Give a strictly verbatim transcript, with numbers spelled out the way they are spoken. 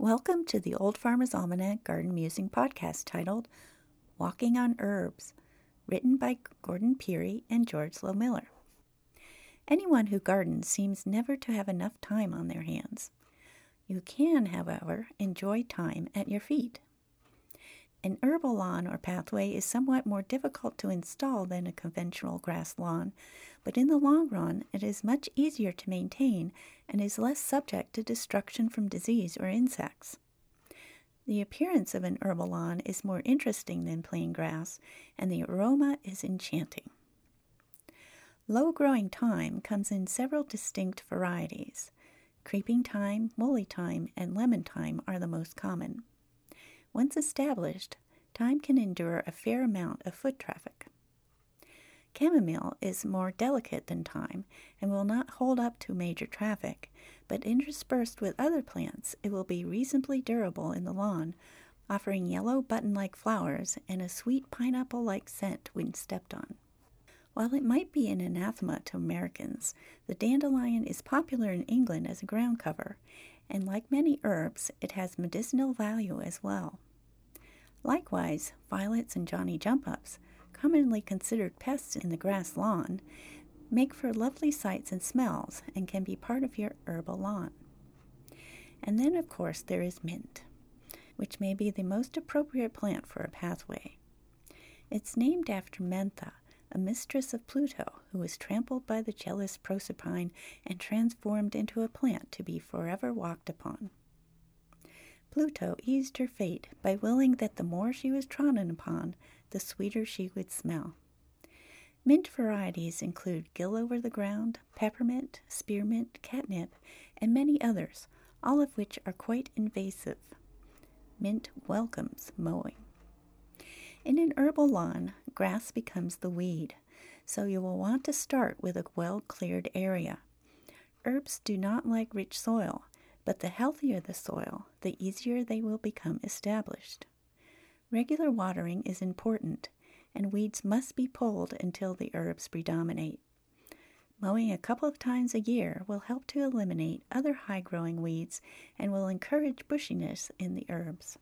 Welcome to the Old Farmer's Almanac Garden Musing podcast titled Walking on Herbs, written by Gordon Peary and George Lohmiller. Anyone who gardens seems never to have enough time on their hands. You can, however, enjoy time at your feet. An herbal lawn or pathway is somewhat more difficult to install than a conventional grass lawn, but in the long run it is much easier to maintain and is less subject to destruction from disease or insects. The appearance of an herbal lawn is more interesting than plain grass, and the aroma is enchanting. Low-growing thyme comes in several distinct varieties. Creeping thyme, woolly thyme, and lemon thyme are the most common. Once established, thyme can endure a fair amount of foot traffic. Chamomile is more delicate than thyme and will not hold up to major traffic, but interspersed with other plants, it will be reasonably durable in the lawn, offering yellow button-like flowers and a sweet pineapple-like scent when stepped on. While it might be an anathema to Americans, the dandelion is popular in England as a ground cover, and like many herbs, it has medicinal value as well. Likewise, violets and Johnny-jump-ups, commonly considered pests in the grass lawn, make for lovely sights and smells and can be part of your herbal lawn. And then, of course, there is mint, which may be the most appropriate plant for a pathway. It's named after Mentha, a mistress of Pluto, who was trampled by the jealous Proserpine and transformed into a plant to be forever walked upon. Pluto eased her fate by willing that the more she was trodden upon, the sweeter she would smell. Mint varieties include gill-over-the-ground, peppermint, spearmint, catnip, and many others, all of which are quite invasive. Mint welcomes mowing. In an herbal lawn, grass becomes the weed, so you will want to start with a well-cleared area. Herbs do not like rich soil, but the healthier the soil, the easier they will become established. Regular watering is important, and weeds must be pulled until the herbs predominate. Mowing a couple of times a year will help to eliminate other high-growing weeds and will encourage bushiness in the herbs.